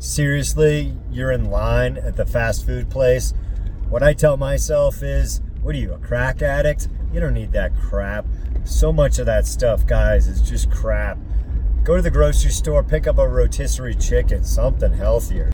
seriously, you're in line at the fast food place. What I tell myself is, what are you, a crack addict? You don't need that crap. So much of that stuff, guys, is just crap. Go to the grocery store, pick up a rotisserie chicken, something healthier.